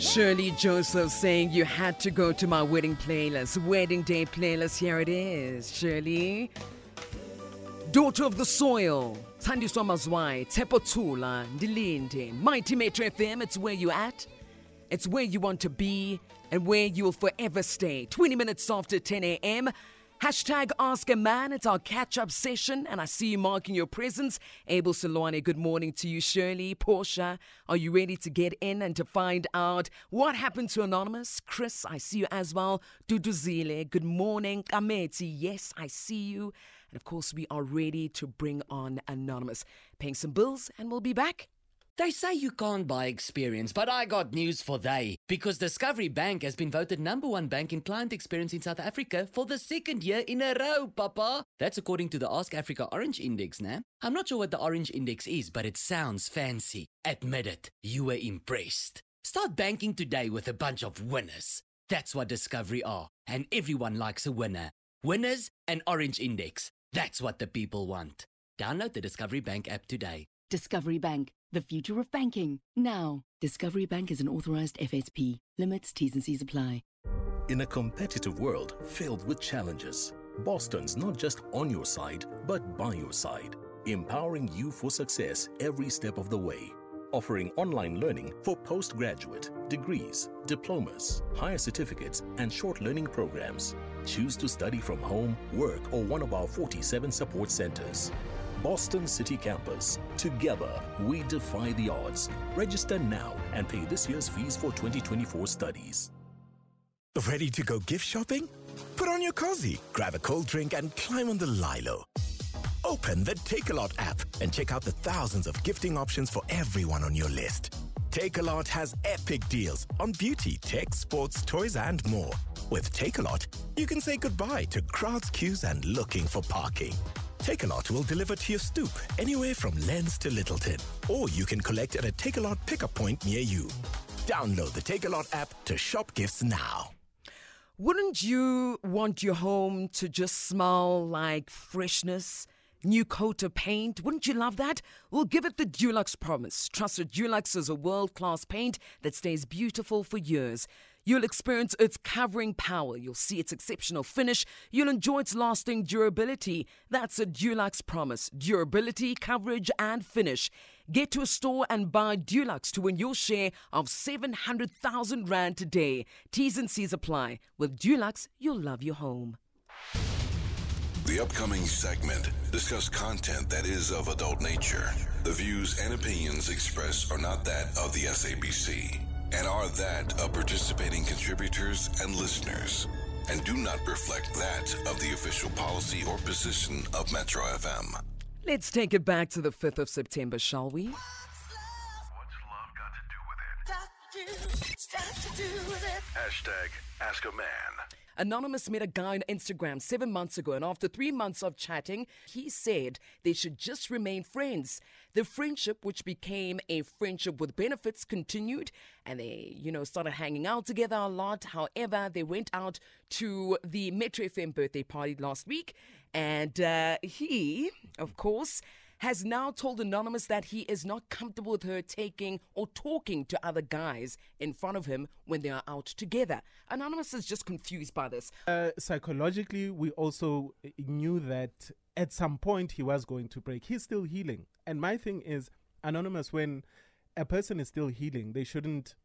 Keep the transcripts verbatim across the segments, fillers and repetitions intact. Shirley Joseph saying you had to go to my wedding playlist. Wedding day playlist, here it is, Shirley. Daughter of the Soil, Tandiso Mazwai, Tepo Tula, Ndilinde, Mighty Metro F M, it's where you at, it's where you want to be, and where you'll forever stay. twenty minutes after ten a.m. Hashtag Ask a Man. It's our catch-up session, and I see you marking your presence. Abel Solwane, good morning to you. Shirley, Portia, are you ready to get in and to find out what happened to Anonymous? Chris, I see you as well. Duduzile, good morning. Kameti, yes, I see you. And of course, we are ready to bring on Anonymous. Paying some bills, and we'll be back. They say you can't buy experience, but I got news for they. Because Discovery Bank has been voted number one bank in client experience in South Africa for the second year in a row, Papa. That's according to the Ask Africa Orange Index, nah? I'm not sure what the Orange Index is, but it sounds fancy. Admit it, you were impressed. Start banking today with a bunch of winners. That's what Discovery are, and everyone likes a winner. Winners and Orange Index. That's what the people want. Download the Discovery Bank app today. Discovery Bank, the future of banking, now. Discovery Bank is an authorized F S P. Limits, T's and C's apply. In a competitive world filled with challenges, Boston's not just on your side, but by your side, empowering you for success every step of the way. Offering online learning for postgraduate, degrees, diplomas, higher certificates, and short learning programs. Choose to study from home, work, or one of our forty-seven support centers. Boston City Campus. Together, we defy the odds. Register now and pay this year's fees for twenty twenty-four studies. Ready to go gift shopping? Put on your cozy, grab a cold drink, and climb on the Lilo. Open the Takealot app and check out the thousands of gifting options for everyone on your list. Takealot has epic deals on beauty, tech, sports, toys, and more. With Takealot, you can say goodbye to crowds, queues, and looking for parking. Takealot will deliver to your stoop, anywhere from Lens to Littleton. Or you can collect at a Takealot pickup point near you. Download the Takealot app to shop gifts now. Wouldn't you want your home to just smell like freshness? New coat of paint? Wouldn't you love that? Well, give it the Dulux promise. Trusted Dulux is a world-class paint that stays beautiful for years. You'll experience its covering power. You'll see its exceptional finish. You'll enjoy its lasting durability. That's a Dulux promise. Durability, coverage, and finish. Get to a store and buy Dulux to win your share of seven hundred thousand rand today. T's and C's apply. With Dulux, you'll love your home. The upcoming segment discuss content that is of adult nature. The views and opinions expressed are not that of the S A B C and are that of participating contributors and listeners, and do not reflect that of the official policy or position of Metro F M. Let's take it back to the fifth of September, shall we? What's love? What's love got to do with it? It's got to do with it. Hashtag Ask a Man. Anonymous met a guy on Instagram seven months ago, and after three months of chatting, he said they should just remain friends. The friendship, which became a friendship with benefits, continued, and they, you know, started hanging out together a lot. However, they went out to the Metro F M birthday party last week, and uh, he, of course, has now told Anonymous that he is not comfortable with her taking or talking to other guys in front of him when they are out together. Anonymous is just confused by this. Uh, psychologically, we also knew that at some point he was going to break. He's still healing. And my thing is, Anonymous, when a person is still healing, they shouldn't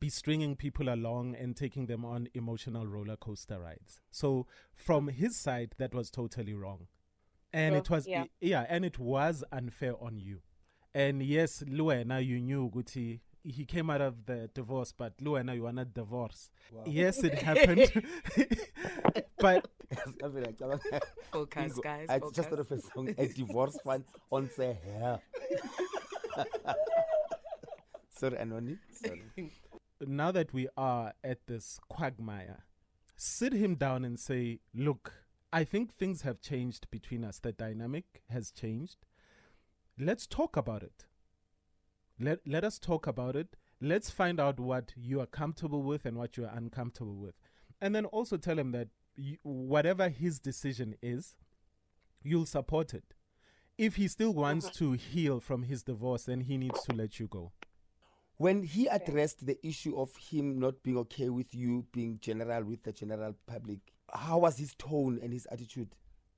be stringing people along and taking them on emotional roller coaster rides. So from his side, that was totally wrong. And so, it was yeah. yeah, and it was unfair on you. And yes, Luena, you knew Guti. He came out of the divorce, but Luena, you are not divorced. Wow. Yes, it happened. But focus, guys. I focus. Just thought of a song, a divorce one on the hair. Sorry, Anoni. Sorry. Now that we are at this quagmire, sit him down and say, look, I think things have changed between us. The dynamic has changed. Let's talk about it. Let let us talk about it. Let's find out what you are comfortable with and what you are uncomfortable with. And then also tell him that you, whatever his decision is, you'll support it. If he still wants okay. to heal from his divorce, then he needs to let you go. when he addressed the issue of him not being okay with you being general with the general public, how was his tone and his attitude?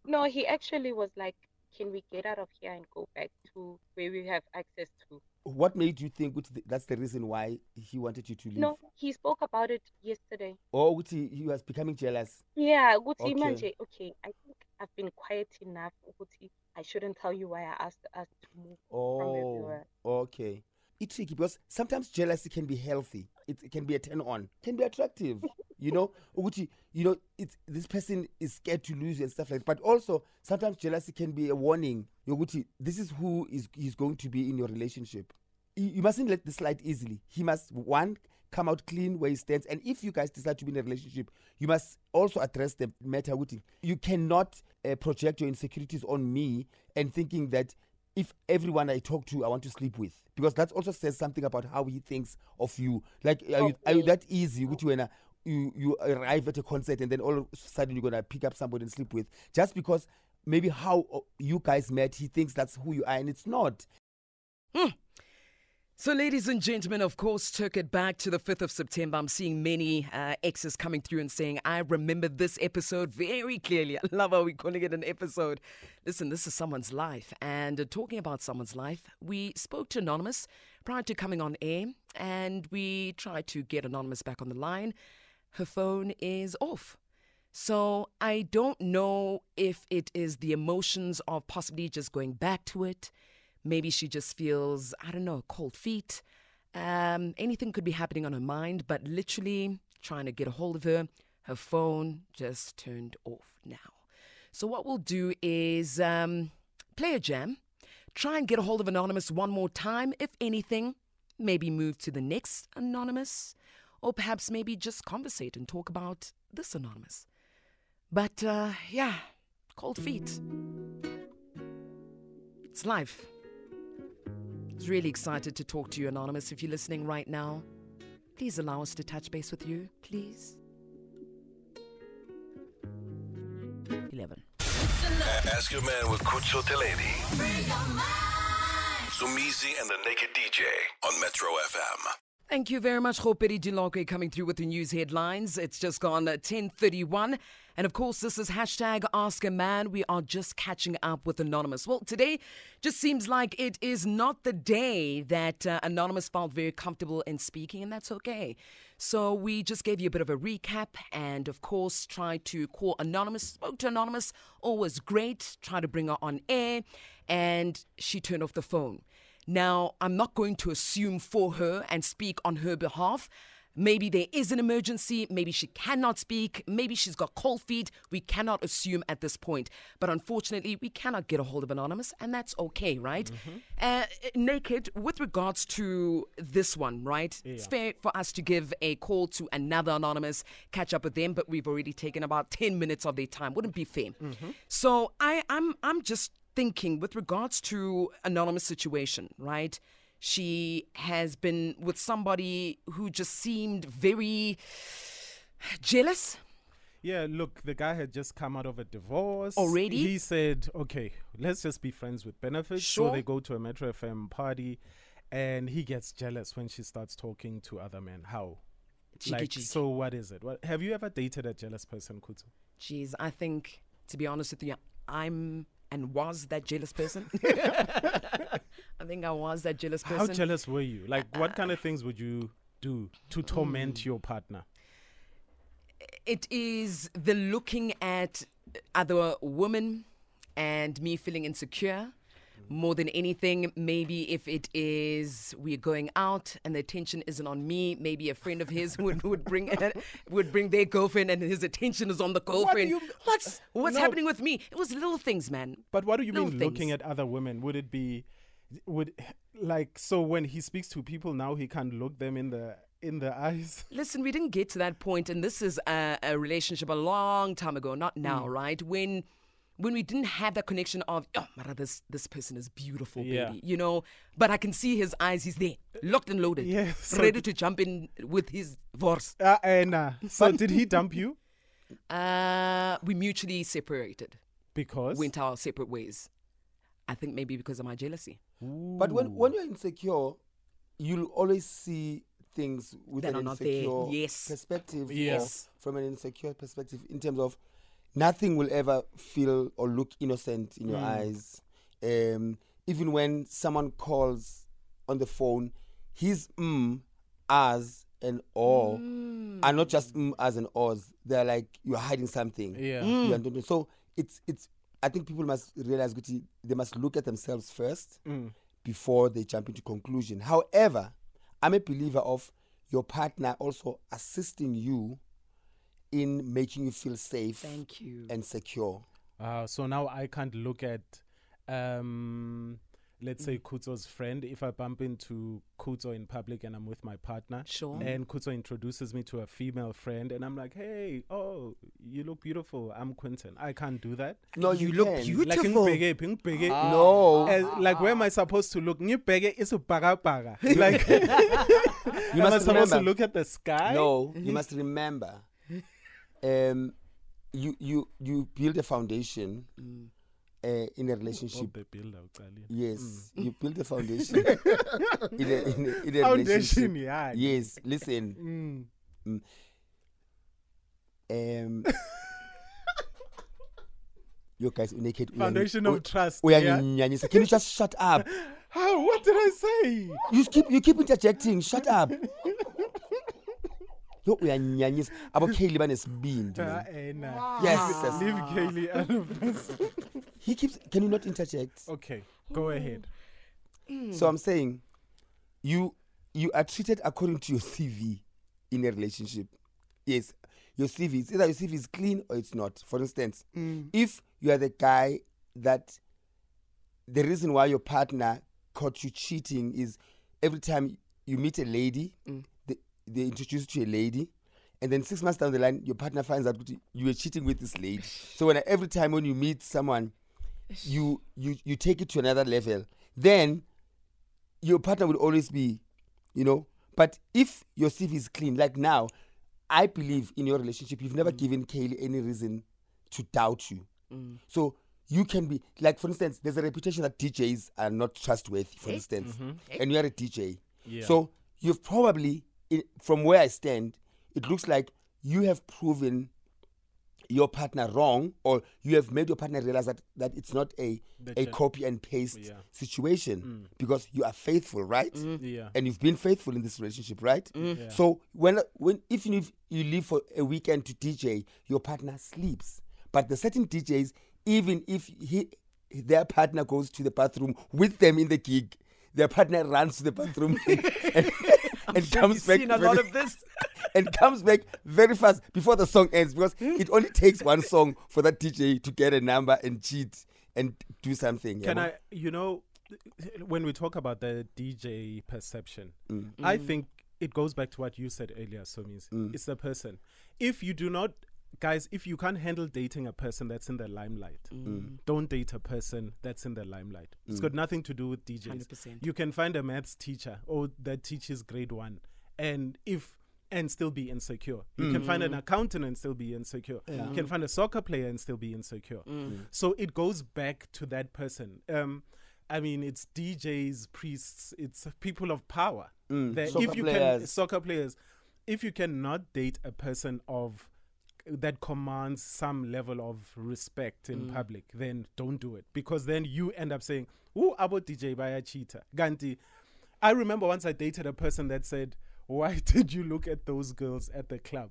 No, he actually was like, can we get out of here and go back to where we have access to? What made you think that's the reason why he wanted you to leave? No, he spoke about it yesterday. Oh, Guti, he was becoming jealous. Yeah, Guti, okay. okay, I think I've been quiet enough. Guti, I shouldn't tell you why I asked us to move oh, from where we were. Okay. It's tricky because sometimes jealousy can be healthy. It, it can be a turn-on. It can be attractive. You know, Uguti, you know, it's, this person is scared to lose you and stuff like that. But also, sometimes jealousy can be a warning. Uguti, this is who is, is going to be in your relationship. You, you mustn't let this slide easily. He must, one, come out clean where he stands. And if you guys decide to be in a relationship, you must also address the matter, Uguti. You cannot uh, project your insecurities on me and thinking that if everyone I talk to, I want to sleep with. Because that also says something about how he thinks of you. Like, are, okay. you, are you that easy, Uguti, when I... You, you arrive at a concert and then all of a sudden you're going to pick up somebody and sleep with just because maybe how you guys met, he thinks that's who you are and it's not. Hmm. So, ladies and gentlemen, of course, took it back to the fifth of September. I'm seeing many uh, exes coming through and saying, I remember this episode very clearly. I love how we're calling it an episode. Listen, this is someone's life. And uh, talking about someone's life, we spoke to Anonymous prior to coming on air and we tried to get Anonymous back on the line. Her phone is off. So I don't know if it is the emotions of possibly just going back to it. Maybe she just feels, I don't know, cold feet. Um, anything could be happening on her mind, but literally trying to get a hold of her, her phone just turned off now. So what we'll do is um, play a jam, try and get a hold of Anonymous one more time. If anything, maybe move to the next Anonymous. Or perhaps maybe just conversate and talk about this Anonymous. But uh, yeah, cold feet. It's life. I was really excited to talk to you, Anonymous. If you're listening right now, please allow us to touch base with you, please. eleven. Ask Your Man with Kutso Teledi, Sumizi and the Naked D J on Metro F M. Thank you very much, Khopedi Dilokwe, coming through with the news headlines. It's just gone ten thirty-one. And of course, this is hashtag Ask a Man. We are just catching up with Anonymous. Well, today just seems like it is not the day that uh, Anonymous felt very comfortable in speaking, and that's okay. So we just gave you a bit of a recap and, of course, tried to call Anonymous. Spoke to Anonymous, always great. Tried to bring her on air, and she turned off the phone. Now, I'm not going to assume for her and speak on her behalf. Maybe there is an emergency. Maybe she cannot speak. Maybe she's got cold feet. We cannot assume at this point. But unfortunately, we cannot get a hold of Anonymous, and that's okay, right? Mm-hmm. Uh, Naked, with regards to this one, right? Yeah. It's fair for us to give a call to another Anonymous, catch up with them, but we've already taken about ten minutes of their time. Wouldn't be fair. Mm-hmm. So I, I'm, I'm just... thinking with regards to Anonymous situation, right? She has been with somebody who just seemed very jealous. Yeah, look, the guy had just come out of a divorce. Already? He said, okay, let's just be friends with benefits. Sure. So they go to a Metro F M party and he gets jealous when she starts talking to other men. How? Cheeky, like, cheeky. So what is it? What, have you ever dated a jealous person, Kutso? Jeez, I think, to be honest with you, I'm... and was that jealous person? I think I was that jealous person. How jealous were you? Like, uh, what kind of things would you do to torment mm. your partner? It is the looking at other women and me feeling insecure. Mm. More than anything, maybe if it is we're going out and the attention isn't on me, maybe a friend of his would, would bring a, would bring their girlfriend and his attention is on the girlfriend. What you, what's what's no. happening with me? It was little things, man. But what do you little mean things. Looking at other women? Would it be, would like, so when he speaks to people now, he can't look them in the in the eyes? Listen, we didn't get to that point, and this is a, a relationship a long time ago, not now, mm. right? When... when we didn't have that connection of, oh, Mara, this, this person is beautiful, yeah. baby, you know. But I can see his eyes, he's there, locked and loaded, yeah, so ready to jump in with his voice. Uh, uh, nah. So did he dump you? Uh, we mutually separated. Because? Went our separate ways. I think maybe because of my jealousy. Ooh. But when, when you're insecure, you'll always see things with an insecure yes. perspective yes. or from an insecure perspective, in terms of nothing will ever feel or look innocent in your mm. eyes. Um, even when someone calls on the phone, his mm, as and all mm. are not just mm, as and oz. They're like, you're hiding something. Yeah. Mm. You so it's it's. I think people must realize, Guti, they must look at themselves first mm. before they jump into conclusion. However, I'm a believer of your partner also assisting you in making you feel safe Thank you. and secure. Uh, so now I can't look at, um, let's say, Kutso's friend. If I bump into Kutso in public and I'm with my partner, sure. and Kutso introduces me to a female friend, and I'm like, hey, oh, you look beautiful. I'm Quentin. I can't do that. No, you, you look beautiful. Like, in pege, pege. Ah. No. As, like, where am I supposed to look? New pege is a para para. Like, you am must I supposed remember. to look at the sky? No, you must remember. Um, you you you build a foundation. Mm. Uh, in a relationship, yes, mm. you build a foundation. in a, in a, in a foundation, relationship. Yeah. Yes, listen. Mm. Mm. Um, you guys, naked foundation of trust. Yeah. Can you just shut up? How? What did I say? You keep you keep interjecting. Shut up. Yo, we are nyanis. About Kaylee man is being. Yes, leave Kaylee out of this. He keeps. Can you not interject? Okay, go mm. ahead. Mm. So I'm saying, you you are treated according to your C V in a relationship. Yes, your C V. It's either your C V is clean or it's not. For instance, mm. if you are the guy that the reason why your partner caught you cheating is every time you meet a lady. Mm. They introduce you to a lady, and then six months down the line, your partner finds out you were cheating with this lady. So when every time when you meet someone, you you you take it to another level. Then your partner will always be, you know. But if your C V is clean, like now, I believe in your relationship, you've never mm. given Kaylee any reason to doubt you. Mm. So you can be like, for instance, there's a reputation that D Js are not trustworthy. For hey. instance, mm-hmm. hey. and you are a D J, yeah. so you've probably. It, from where I stand, it looks like you have proven your partner wrong, or you have made your partner realize that, that it's not a, a copy and paste yeah. situation, mm. because you are faithful, right? Mm. Yeah. And you've been faithful in this relationship, right? Mm. Yeah. So when when if you, if you leave for a weekend to D J, your partner sleeps. But the certain D Js, even if he their partner goes to the bathroom with them in the gig, their partner runs to the bathroom and, and sure comes back. Seen a lot of this. And comes back very fast before the song ends, because it only takes one song for that D J to get a number and cheat and do something. Can I, you know, when we talk about the D J perception, mm. Mm. I think it goes back to what you said earlier, Sumizi. Mm. It's the person. If you do not, guys, if you can't handle dating a person that's in the limelight, mm. don't date a person that's in the limelight. Mm. It's got nothing to do with D Js. one hundred percent. You can find a maths teacher or that teaches grade one and if and still be insecure. You mm. can find an accountant and still be insecure. Yeah. You can find a soccer player and still be insecure. Mm. So it goes back to that person. Um, I mean, it's D Js, priests, it's people of power. Mm. That soccer if you players. Can, soccer players. If you cannot date a person of that commands some level of respect in mm. public, then don't do it, because then you end up saying, "Ooh, about D J by a cheater." Ganti, I remember once I dated a person that said, "Why did you look at those girls at the club?"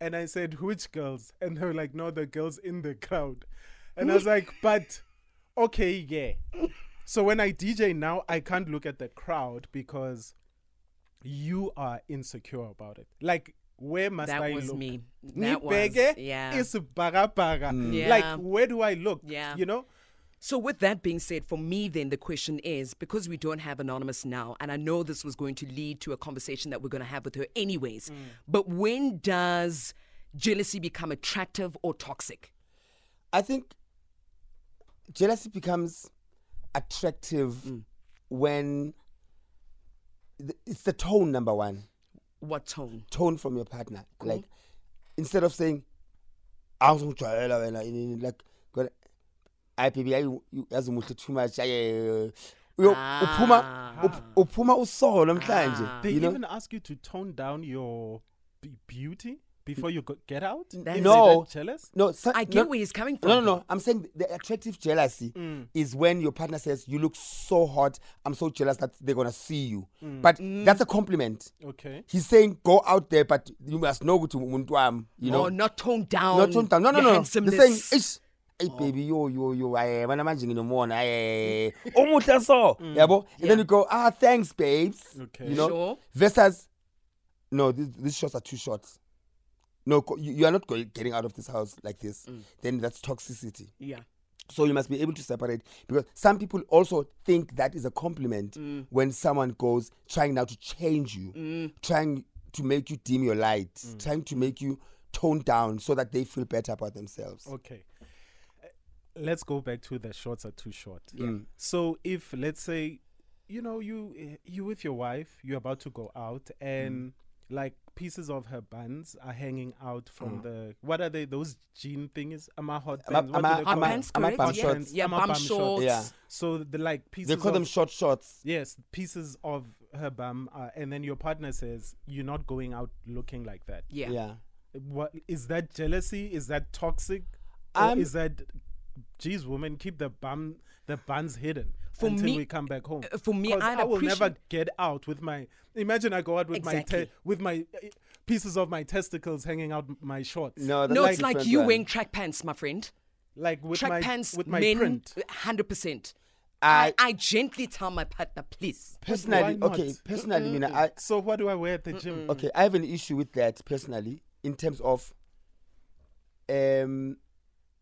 And I said, "Which girls?" And they were like, "No, the girls in the crowd." And I was like, "But okay, yeah." So when I D J now, I can't look at the crowd because you are insecure about it. Like. Where must that I was look? Me. That was me. Yeah. It's bara bara. Mm. Yeah. Like, where do I look? Yeah. You know? So with that being said, for me then the question is, because we don't have Anonymous now, and I know this was going to lead to a conversation that we're going to have with her anyways, mm. but when does jealousy become attractive or toxic? I think jealousy becomes attractive mm. when th- it's the tone, number one. What tone? Tone from your partner. Cool. Like, instead of saying, I was like, I baby, I too much. uphuma uphuma usolo namhlanje. They you even know? Ask you to tone down your beauty before you get out? That's no. Is that jealous? No, so, I get no, where he's coming from. No, no, no. I'm saying the attractive jealousy mm. is when your partner says, you look so hot, I'm so jealous that they're going to see you. Mm. But mm. that's a compliment. Okay. He's saying, go out there, but you must know to Mundwam. You know? Oh, not tone down. Not tone down. No, no, no. They're saying, Ish. Hey, oh. baby, yo, yo, yo, I am. I'm imagining in the morning. I almost saw. And then you go, ah, thanks, babes. Okay. You know? Sure. Versus, no, these, these shots are too short. No, you are not getting out of this house like this. Mm. Then that's toxicity. Yeah. So you must be able to separate. Because some people also think that is a compliment mm. when someone goes trying now to change you, mm. trying to make you dim your light, mm. trying to make you tone down so that they feel better about themselves. Okay. Uh, let's go back to the shorts are too short. Yeah. Mm. So if, let's say, you know, you, you with your wife, you're about to go out and mm. like, pieces of her buns are hanging out from mm. the, what are they, those jean things? Ama hot bands. Ama, ama, ama, pants, ama bum yeah. shorts. Yeah, ama bum, bum shorts. shorts. Yeah. So the like pieces. They call of, them short shorts. Yes, pieces of her bum, uh, and then your partner says you're not going out looking like that. Yeah. Yeah. What is that? Jealousy? Is that toxic? Um, or is that? Geez, woman, keep the bum, the buns hidden for until me, we come back home. Uh, for me, I will never get out with my. Imagine I go out with exactly. my te- with my uh, pieces of my testicles hanging out my shorts. No, that's no like it's like you brand. Wearing track pants, my friend. Like with track my pants, with my men, print, hundred percent. I, I gently tell my partner, please. Personally, okay. Personally, Mina, I, so what do I wear at the Mm-mm. gym? Okay, I have an issue with that personally in terms of. Um.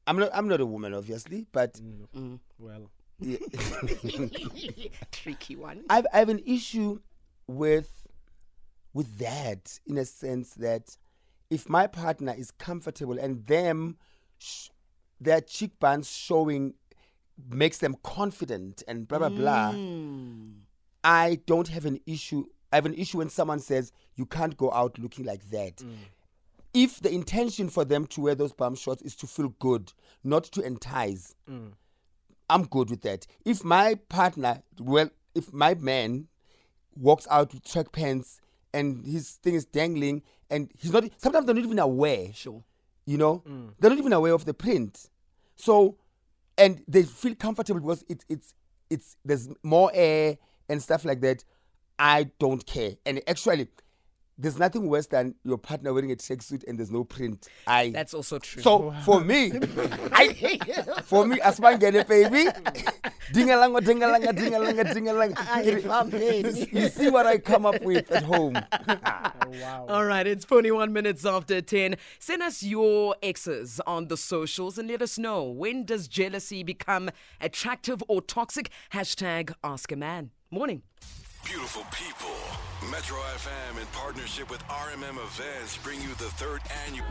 I'm not. I'm not a woman, obviously, but mm. Mm. well, yeah. tricky one. I've, I have an issue with with that in a sense that if my partner is comfortable and them sh- their cheekbones showing makes them confident and blah blah blah, mm. I don't have an issue. I have an issue when someone says you can't go out looking like that. Mm. If the intention for them to wear those bum shorts is to feel good, not to entice, mm. I'm good with that. If my partner, well, if my man walks out with track pants and his thing is dangling and he's not, sometimes they're not even aware. Sure. You know, mm. they're not even aware of the print. So, and they feel comfortable because it, it's, it's, there's more air and stuff like that. I don't care. And actually, there's nothing worse than your partner wearing a tracksuit and there's no print. I. That's also true. So wow. for me, I, for me, Asmangene baby, dingalanga, dingalanga, dingalanga, dingalanga. You see what I come up with at home. Wow. All right, it's twenty-one minutes after ten. Send us your exes on the socials and let us know, when does jealousy become attractive or toxic? Hashtag Ask a Man. Morning. Beautiful people, Metro F M in partnership with R M M Events bring you the third annual...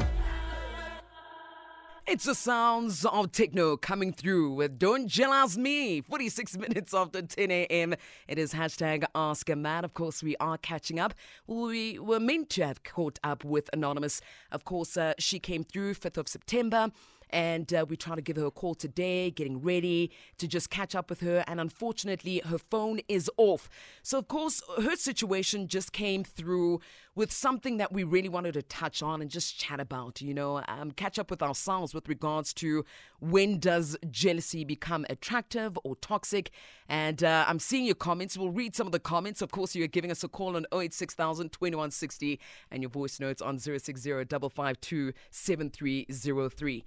It's the sounds of techno coming through with Don't Jealous Me, forty-six minutes after ten a.m. It is hashtag Ask a Man. Of course, we are catching up. We were meant to have caught up with Anonymous. Of course, uh, she came through fifth of September, and uh, we try to give her a call today, getting ready to just catch up with her. And unfortunately, her phone is off. So, of course, her situation just came through with something that we really wanted to touch on and just chat about, you know, um, catch up with ourselves with regards to when does jealousy become attractive or toxic. And uh, I'm seeing your comments. We'll read some of the comments. Of course, you're giving us a call on oh eight six thousand, twenty-one sixty and your voice notes on zero six zero, five five two, seven three zero three.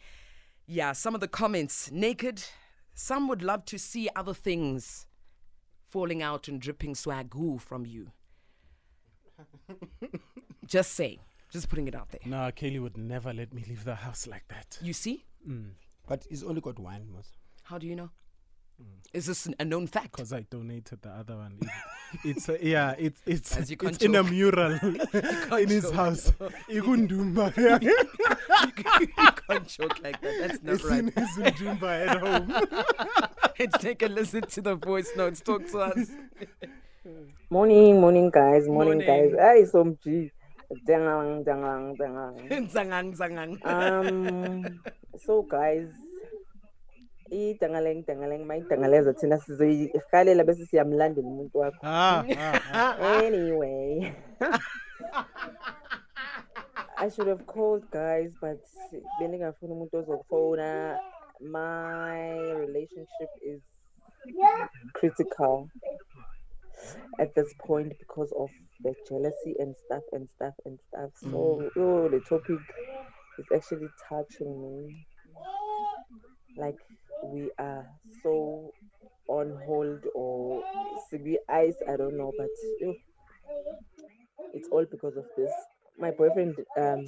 Yeah, some of the comments. Naked, some would love to see other things falling out and dripping swagoo from you. Just saying. Just putting it out there. No, Kaylee would never let me leave the house like that. You see? Mm. But he's only got one. How do you know? Mm. Is this an, a known fact? Because I donated the other one. It, it's a, yeah, it, it's, it's in a mural in his joke. House. You can't joke like that. That's not it's right. In his Ndumba at home. Let's take a listen to the voice notes. Talk to us. Morning, morning, guys. Morning, morning. Guys. Hey, some G. Dangang, dangang, dangang. Dangang, dangang. Um, so, guys, Itangaleng tangaleng may tangaleza thina sizoyifikalela bese siyamlandela umuntu wakho. Ah. Anyway. I should have called guys, but beningafuna umuntu ozokufona. My relationship is critical at this point because of the jealousy and stuff and stuff and stuff. So, mm. oh, the topic is actually touching me. Like, we are so on hold or severe ice, I don't know, but oh, it's all because of this. My boyfriend um,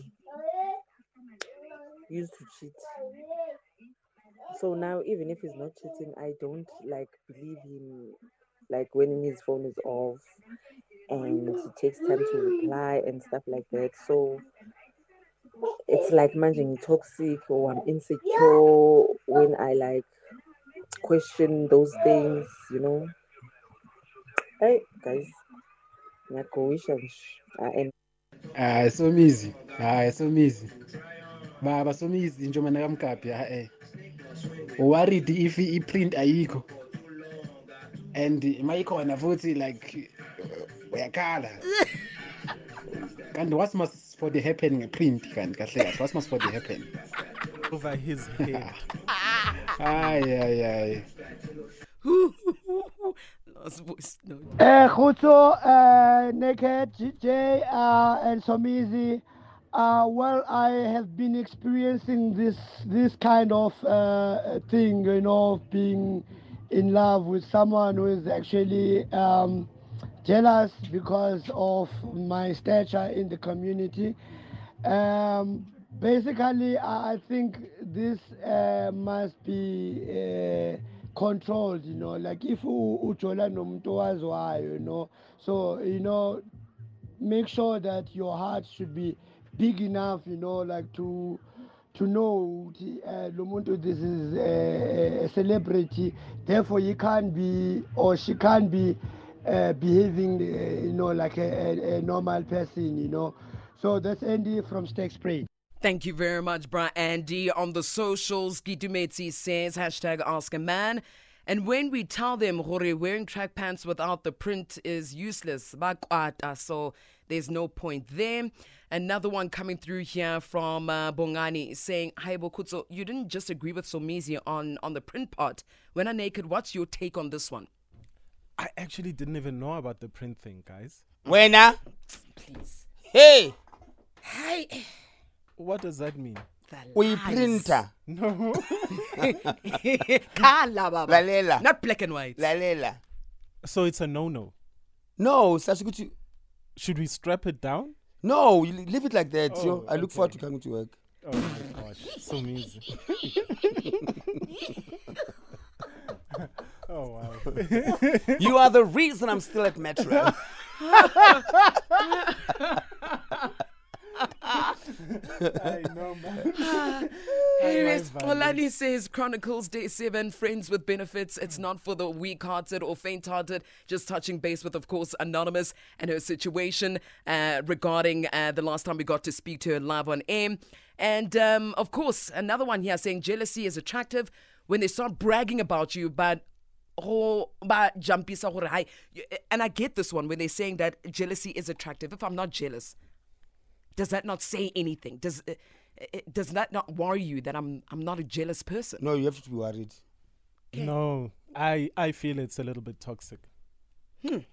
used to cheat. So now, even if he's not cheating, I don't like believe him. Like when his phone is off and he takes time to reply and stuff like that. So it's like managing toxic or I'm insecure when I like question those things, you know. Hey guys, and ah, so easy. Ah, so easy. Baba, so easy. Enjoy my name, Kapia. Worried if he print aiko. And Maiko and Avoti, like, we are color. And what's most for the happening? Print, can what's most for the happening? Over his head. Ay, ay, ay. Eh, Kutso, Naked, J J, and Sumizi. Uh, well, I have been experiencing this this kind of uh, thing, you know, of being in love with someone who is actually um, jealous because of my stature in the community. Um, basically, I think this uh, must be uh, controlled, you know, like if ujola nomntu, you know, so, you know, make sure that your heart should be big enough, you know, like to to know Lumuntu, uh, this is a, a celebrity, therefore he can't be or she can't be uh, behaving, uh, you know, like a, a, a normal person, you know. So that's Andy from Stake Spray. Thank you very much, Bra Andy. On the socials, Gitumetsi says, hashtag ask a man. And when we tell them, Hore, wearing track pants without the print is useless. So there's no point there. Another one coming through here from uh, Bongani saying, Hi, Bokutso, you didn't just agree with Sumizi on, on the print part. When I'm naked, what's your take on this one? I actually didn't even know about the print thing, guys. When I... Please. Hey! Hi! What does that mean? We printer. No. Not black and white. Lalela. So it's a no-no. No, such good. To... Should we strap it down? No, you leave it like that. Oh, yo. I look okay. forward to coming to work. Oh my gosh, so easy. Oh wow. You are the reason I'm still at Metro. I know, man. Anyways, Olani says, Chronicles Day seven, friends with benefits. It's not for the weak-hearted or faint-hearted. Just touching base with, of course, Anonymous and her situation uh, regarding uh, the last time we got to speak to her live on air. And, um, of course, another one here saying jealousy is attractive when they start bragging about you, but... And I get this one when they're saying that jealousy is attractive. If I'm not jealous... Does that not say anything? Does uh, it, does that not worry you that I'm I'm not a jealous person? No, you have to be worried. Okay. No, I I feel it's a little bit toxic. Hmm.